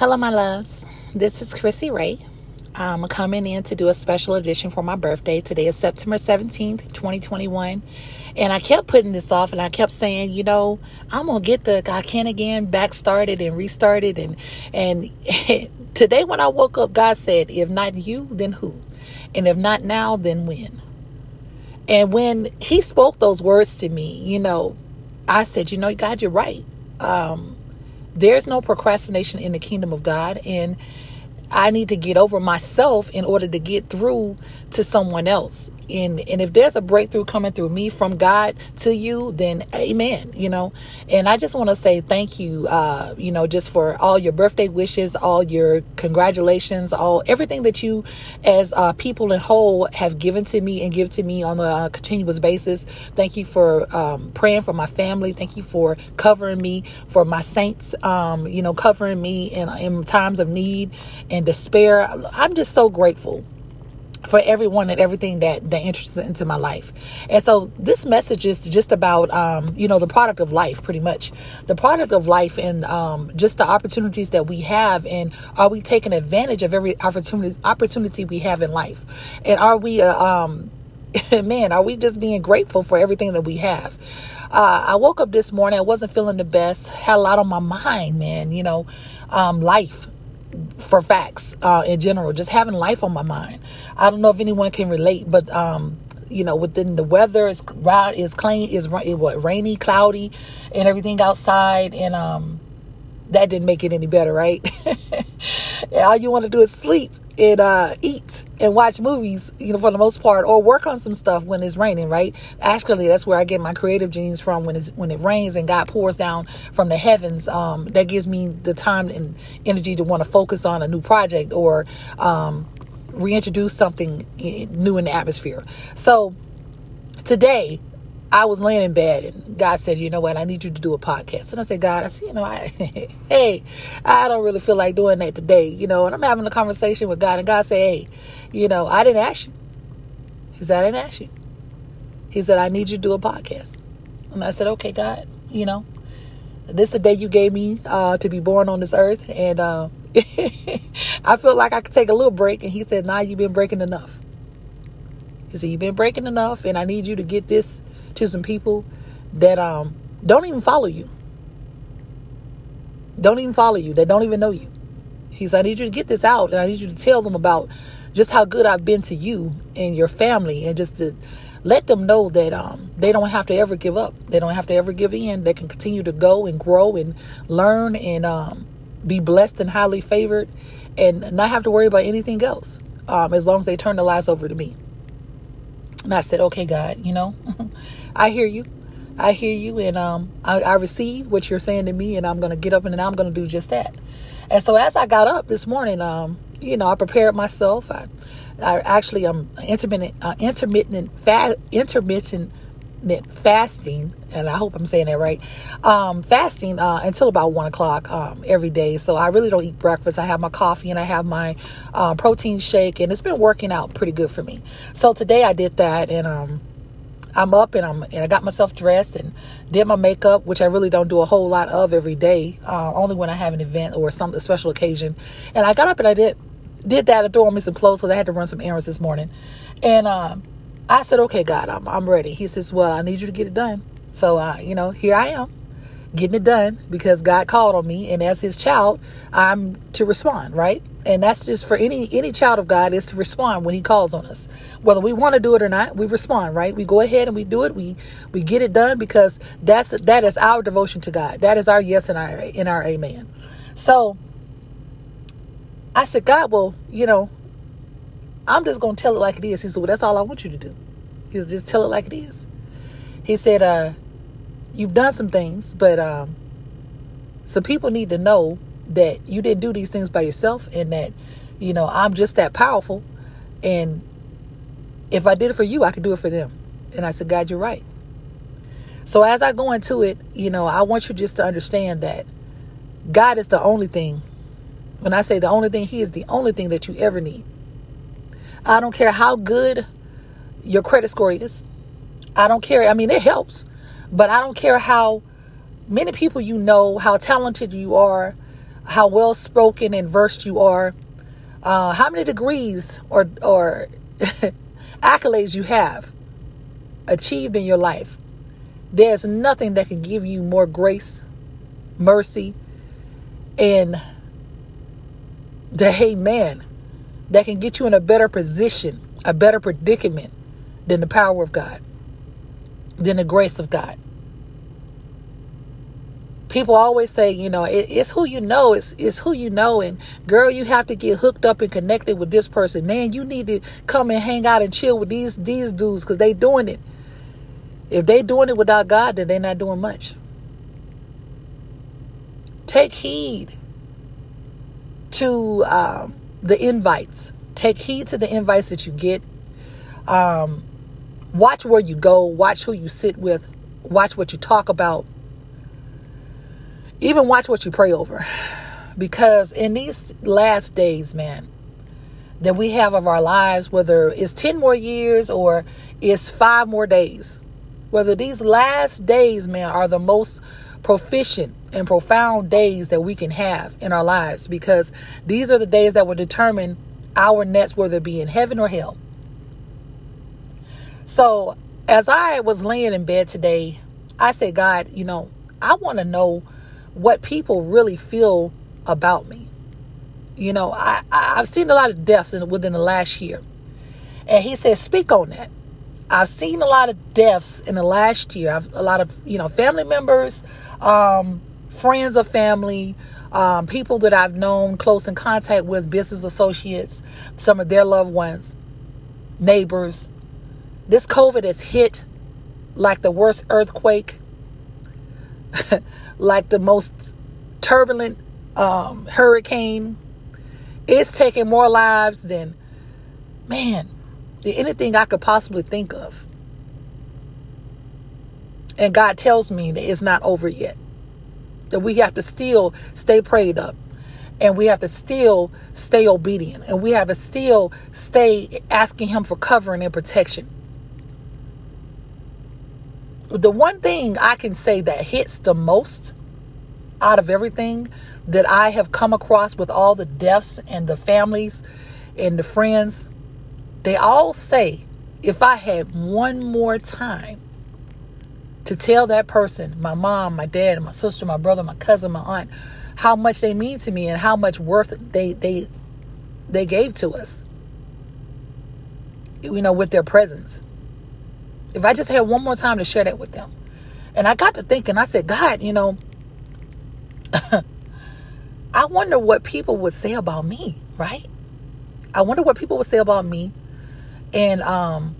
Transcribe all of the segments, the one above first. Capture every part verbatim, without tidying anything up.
Hello, my loves. This is Chrissy Ray. I'm coming in to do a special edition for my birthday. Today is September seventeenth, twenty twenty-one. And I kept putting this off and I kept saying, you know, I'm going to get the I Can Again back started and restarted. And, and today when I woke up, God said, if not you, then who? And if not now, then when? And when he spoke those words to me, you know, I said, you know, God, you're right. Um, There's no procrastination in the kingdom of God, and I need to get over myself in order to get through to someone else. And and if there's a breakthrough coming through me from God to you, then amen, you know. And I just want to say thank you, uh, you know, just for all your birthday wishes, all your congratulations, all everything that you as uh, people in whole have given to me and give to me on a uh, continuous basis. Thank you for um, praying for my family. Thank you for covering me, for my saints, um, you know, covering me in, in times of need and despair. I'm just so grateful for everyone and everything that that enters into my life. And so this message is just about, um, you know, the product of life, pretty much the product of life and um, just the opportunities that we have. And are we taking advantage of every opportunity, opportunity we have in life? And are we, uh, um, man, are we just being grateful for everything that we have? Uh, I woke up this morning. I wasn't feeling the best. Had a lot on my mind, man, you know, um, life. For facts, uh, in general, just having life on my mind. I don't know if anyone can relate, but, um, you know, within the weather is right, is clean, is what rainy, cloudy and everything outside. And, um, that didn't make it any better, right? All you want to do is sleep and, uh, eat and watch movies, you know, for the most part, or work on some stuff when it's raining, right? Actually, that's where I get my creative genes from. When it's, when it rains and God pours down from the heavens, um, that gives me the time and energy to want to focus on a new project or, um, reintroduce something new in the atmosphere. So today, I was laying in bed and God said, you know what, I need you to do a podcast. And I said, God, I said, you know, I, hey, I don't really feel like doing that today, you know, and I'm having a conversation with God and God said, hey, you know, I didn't ask you. He said, I didn't ask you. He said, I need you to do a podcast. And I said, okay, God, you know, this is the day you gave me uh, to be born on this earth. And uh, I felt like I could take a little break. And he said, nah, you've been breaking enough. He said, you've been breaking enough and I need you to get this to some people that um don't even follow you. Don't even follow you. They don't even know you. He said, I need you to get this out. And I need you to tell them about just how good I've been to you and your family. And just to let them know that um they don't have to ever give up. They don't have to ever give in. They can continue to go and grow and learn and um be blessed and highly favored. And not have to worry about anything else. Um, as long as they turn their lives over to me. And I said, okay, God, you know, I hear you. I hear you. And um, I, I receive what you're saying to me. And I'm going to get up and I'm going to do just that. And so as I got up this morning, um, you know, I prepared myself. I, I actually I'm intermittent, uh, intermittent, fa- intermittent fasting. And I hope I'm saying that right. Um, fasting uh, until about one o'clock um, every day. So I really don't eat breakfast. I have my coffee and I have my uh, protein shake. And it's been working out pretty good for me. So today I did that. And um, I'm up and, I'm, and I got myself dressed and did my makeup, which I really don't do a whole lot of every day. Uh, only when I have an event or some a special occasion. And I got up and I did did that and threw on me some clothes because I had to run some errands this morning. And um, I said, okay, God, I'm, I'm ready. He says, well, I need you to get it done. So, uh, you know, here I am getting it done because God called on me. And as his child, I'm to respond. Right. And that's just for any any child of God is to respond when he calls on us, whether we want to do it or not. We respond. Right. We go ahead and we do it. We we get it done because that's that is our devotion to God. That is our yes and our in our amen. So I said, God, well, you know, I'm just going to tell it like it is. He said, well, that's all I want you to do. He said, just tell it like it is. He said, uh, you've done some things, but um, some people need to know that you didn't do these things by yourself and that, you know, I'm just that powerful. And if I did it for you, I could do it for them. And I said, God, you're right. So as I go into it, you know, I want you just to understand that God is the only thing. When I say the only thing, he is the only thing that you ever need. I don't care how good your credit score is. I don't care. I mean, it helps, but I don't care how many people you know, how talented you are, how well spoken and versed you are, uh, how many degrees or or accolades you have achieved in your life. There's nothing that can give you more grace, mercy, and the hey man that can get you in a better position, a better predicament than the power of God, than the grace of God. People always say, you know, it, it's who you know. It's, it's who you know. And girl, you have to get hooked up and connected with this person. Man, you need to come and hang out and chill with these, these dudes because they doing it. If they doing it without God, then they're not doing much. Take heed to um, the invites. Take heed to the invites that you get. Um, watch where you go. Watch who you sit with. Watch what you talk about. Even watch what you pray over, because in these last days, man, that we have of our lives, whether it's ten more years or it's five more days, whether these last days, man, are the most proficient and profound days that we can have in our lives, because these are the days that will determine our next, whether it be in heaven or hell. So as I was laying in bed today, I said, God, you know, I want to know what people really feel about me. You know, I, I, I've seen a lot of deaths in, within the last year. And he said, speak on that. I've seen a lot of deaths in the last year. I've, a lot of, you know, family members, um, friends of family, um, people that I've known close in contact with, business associates, some of their loved ones, neighbors. This COVID has hit like the worst earthquake. Like the most turbulent um, hurricane. It's taking more lives than, man, than anything I could possibly think of. And God tells me that it's not over yet. That we have to still stay prayed up. And we have to still stay obedient. And we have to still stay asking Him for covering and protection. The one thing I can say that hits the most out of everything that I have come across with all the deaths and the families and the friends, they all say, if I had one more time to tell that person, my mom, my dad, my sister, my brother, my cousin, my aunt, how much they mean to me and how much worth they they they gave to us, you know, with their presence. If I just had one more time to share that with them. And I got to thinking, I said, God, you know, I wonder what people would say about me, right? I wonder what people would say about me. And um,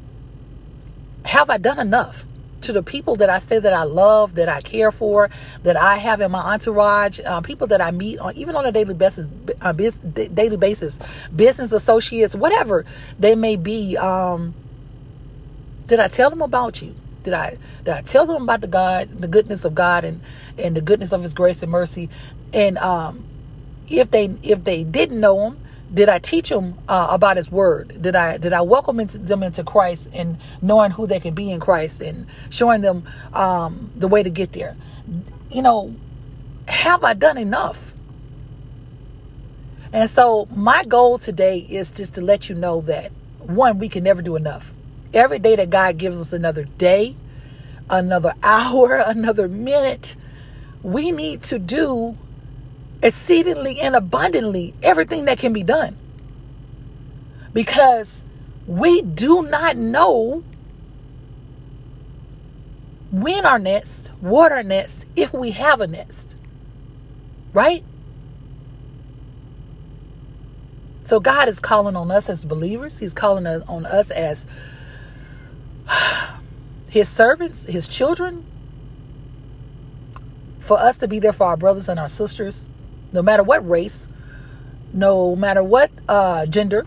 have I done enough to the people that I say that I love, that I care for, that I have in my entourage, uh, people that I meet on even on a daily basis, uh, bis- daily basis, business associates, whatever they may be, um, did I tell them about you? Did I did I tell them about the God, the goodness of God, and, and the goodness of His grace and mercy? And um, if they if they didn't know Him, did I teach them uh, about His Word? Did I did I welcome into, them into Christ and knowing who they can be in Christ and showing them um, the way to get there? You know, have I done enough? And so my goal today is just to let you know that one, we can never do enough. Every day that God gives us another day, another hour, another minute, we need to do exceedingly and abundantly everything that can be done. Because we do not know when our next, what our next, if we have a next, right? So God is calling on us as believers. He's calling on us as His servants, His children, for us to be there for our brothers and our sisters, no matter what race, no matter what uh, gender,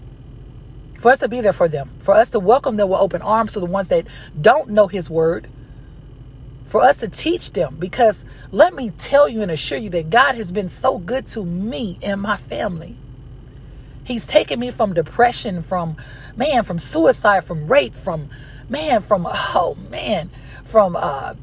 for us to be there for them, for us to welcome them with open arms to the ones that don't know His Word, for us to teach them. Because let me tell you and assure you that God has been so good to me and my family. He's taken me from depression, from, man, from suicide, from rape, from Man, from, oh, man, from uh,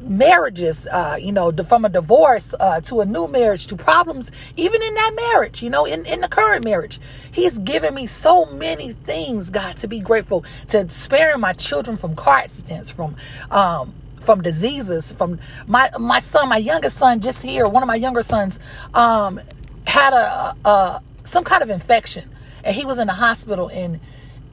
marriages, uh, you know, from a divorce uh, to a new marriage, to problems, even in that marriage, you know, in, in the current marriage. He's given me so many things, God, to be grateful, to sparing my children from car accidents, from um, from diseases, from my, my son, my youngest son just here, one of my younger sons um, had a, a some kind of infection, and he was in the hospital, and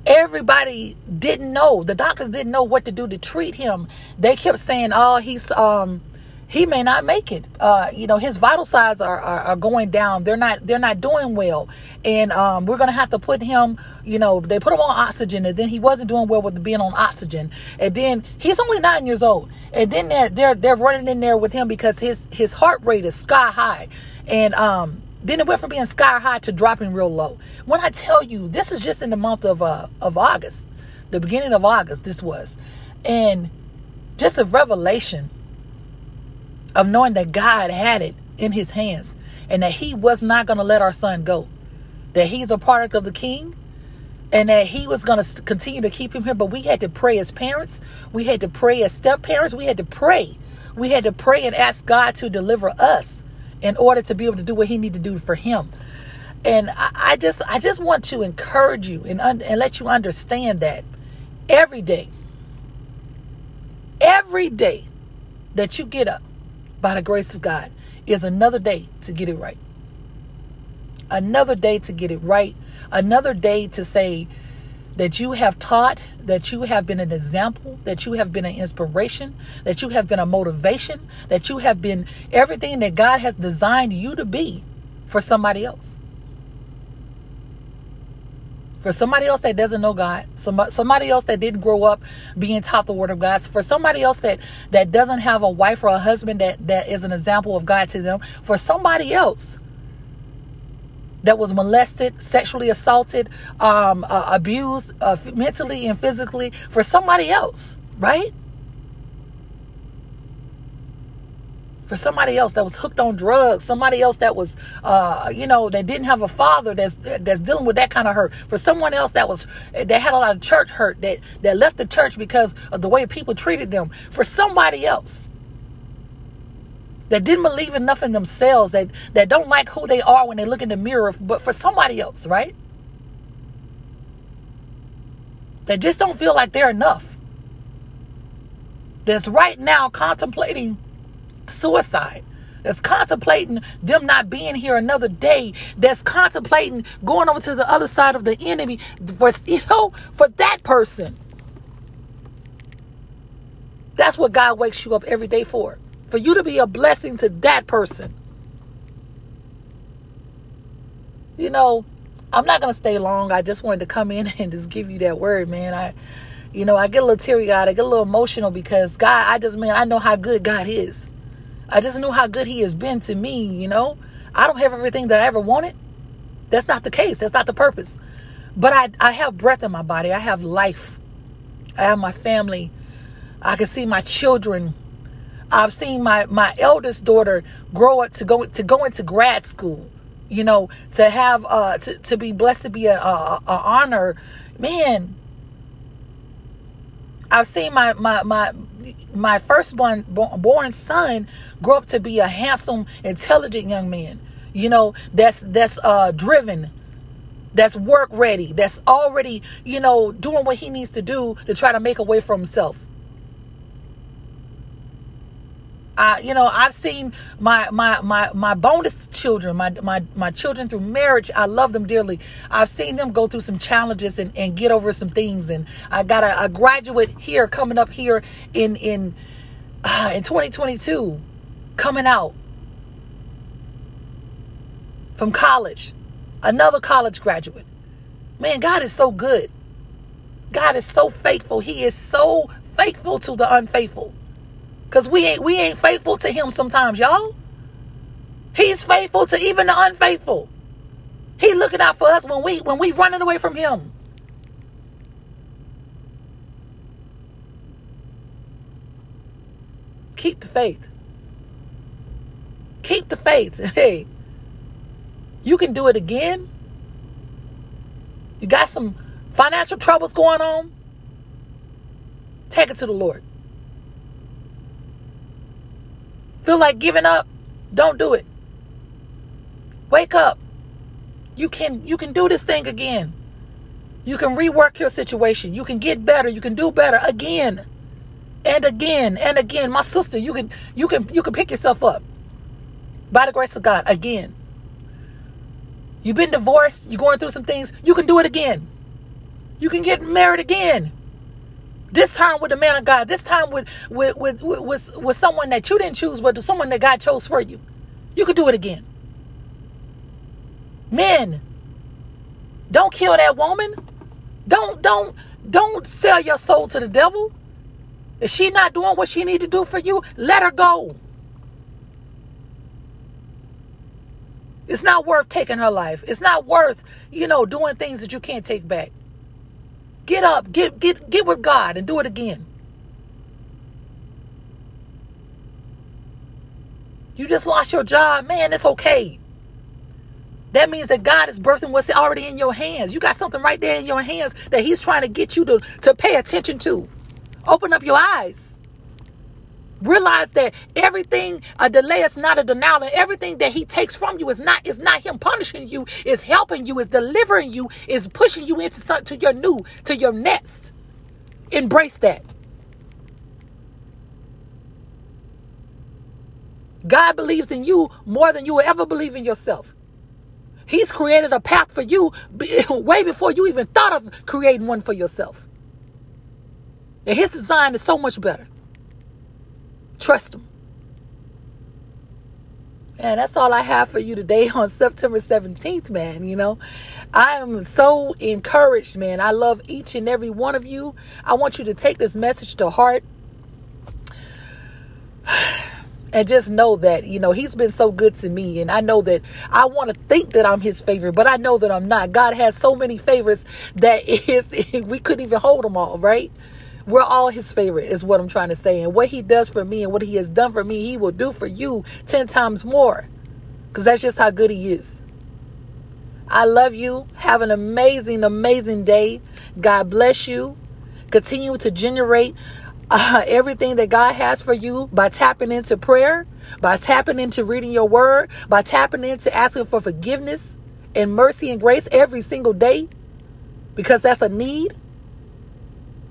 everybody didn't know. The doctors didn't know what to do to treat him. They kept saying, oh, he's, um, he may not make it. Uh, you know, his vital signs are, are, are going down. They're not, they're not doing well. And, um, we're going to have to put him, you know, they put him on oxygen, and then he wasn't doing well with being on oxygen. And then he's only nine years old. And then they're, they're, they're running in there with him because his, his heart rate is sky high. And, um, Then it went from being sky high to dropping real low. When I tell you, this is just in the month of uh, of August, the beginning of August, this was. And just a revelation of knowing that God had it in his hands and that he was not going to let our son go, that he's a product of the King, and that he was going to continue to keep him here. But we had to pray as parents. We had to pray as step parents. We had to pray. We had to pray and ask God to deliver us in order to be able to do what he needed to do for him. And I, I just I just want to encourage you and, un, and let you understand that every day, every day that you get up by the grace of God is another day to get it right. Another day to get it right. Another day to say that you have taught, that you have been an example, that you have been an inspiration, that you have been a motivation, that you have been everything that God has designed you to be for somebody else. For somebody else that doesn't know God, somebody else that didn't grow up being taught the word of God, for somebody else that, that doesn't have a wife or a husband that, that is an example of God to them, for somebody else that was molested, sexually assaulted, um, uh, abused uh, mentally and physically, for somebody else, right? For somebody else that was hooked on drugs, somebody else that was, uh, you know, that didn't have a father that's that's dealing with that kind of hurt. For someone else that was that had a lot of church hurt, that that left the church because of the way people treated them. For somebody else that didn't believe enough in themselves, that, that don't like who they are when they look in the mirror, but for somebody else, right? That just don't feel like they're enough. That's right now contemplating suicide. That's contemplating them not being here another day. That's contemplating going over to the other side of the enemy for, you know, for that person. That's what God wakes you up every day for. For you to be a blessing to that person. You know, I'm not going to stay long. I just wanted to come in and just give you that word, man. I, you know, I get a little teary-eyed. I get a little emotional because God, I just, man, I know how good God is. I just know how good he has been to me, you know. I don't have everything that I ever wanted. That's not the case. That's not the purpose. But I, I have breath in my body. I have life. I have my family. I can see my children. I've seen my, my eldest daughter grow up to go to go into grad school, you know, to have uh to, to be blessed to be a, a, a honor, man. I've seen my my my my firstborn born son grow up to be a handsome, intelligent young man, you know, that's that's uh driven, that's work ready, that's already, you know, doing what he needs to do to try to make a way for himself. I, you know, I've seen my, my, my, my bonus children, my, my, my children through marriage. I love them dearly. I've seen them go through some challenges and, and get over some things. And I got a, a graduate here coming up here in, in, uh, in twenty twenty-two, coming out from college, another college graduate. Man, God is so good. God is so faithful. He is so faithful to the unfaithful. Because we ain't we ain't faithful to him sometimes, y'all. He's faithful to even the unfaithful. He looking out for us when we when we running away from him. Keep the faith. Keep the faith. Hey, you can do it again. You got some financial troubles going on. Take it to the Lord. feel like giving up, don't do it. Wake up. You can you can do this thing again. You can rework your situation. You can get better. You can do better again. And again and again. My sister, you can you can you can pick yourself up. By the grace of God, again. You've been divorced, you're going through some things, you can do it again. You can get married again. This time with the man of God, this time with with with with, with someone that you didn't choose, but someone that God chose for you. You can do it again. Men, don't kill that woman. Don't, don't, don't sell your soul to the devil. If she's not doing what she needs to do for you, let her go. It's not worth taking her life. It's not worth, you know, doing things that you can't take back. Get up, get, get, get with God and do it again. You just lost your job. Man, it's okay. That means that God is birthing what's already in your hands. You got something right there in your hands that he's trying to get you to, to pay attention to. Open up your eyes. Realize that everything, a delay is not a denial. And everything that he takes from you is not, is not him punishing you. It's helping you. It's delivering you. It's pushing you into some, to your new, to your next. Embrace that. God believes in you more than you will ever believe in yourself. He's created a path for you way before you even thought of creating one for yourself. And his design is so much better. Trust him. And that's all I have for you today on September seventeenth, man. You know, I am so encouraged, man. I love each and every one of you. I want you to take this message to heart. And just know that, you know, he's been so good to me. And I know that I want to think that I'm his favorite, but I know that I'm not. God has so many favorites that is, we couldn't even hold them all, right? We're all his favorite is what I'm trying to say. And what he does for me and what he has done for me, he will do for you ten times more. Because that's just how good he is. I love you. Have an amazing, amazing day. God bless you. Continue to generate Uh, everything that God has for you by tapping into prayer, by tapping into reading your word, by tapping into asking for forgiveness and mercy and grace every single day, because that's a need.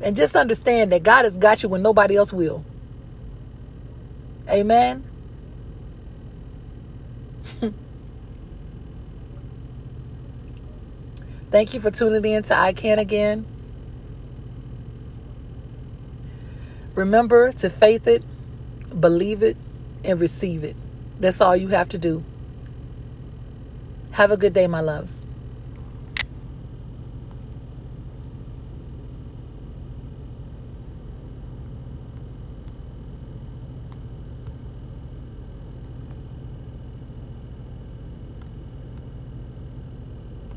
And just understand that God has got you when nobody else will. Amen. Thank you for tuning in to I Can Again. Remember to faith it, believe it, and receive it. That's all you have to do. Have a good day, my loves.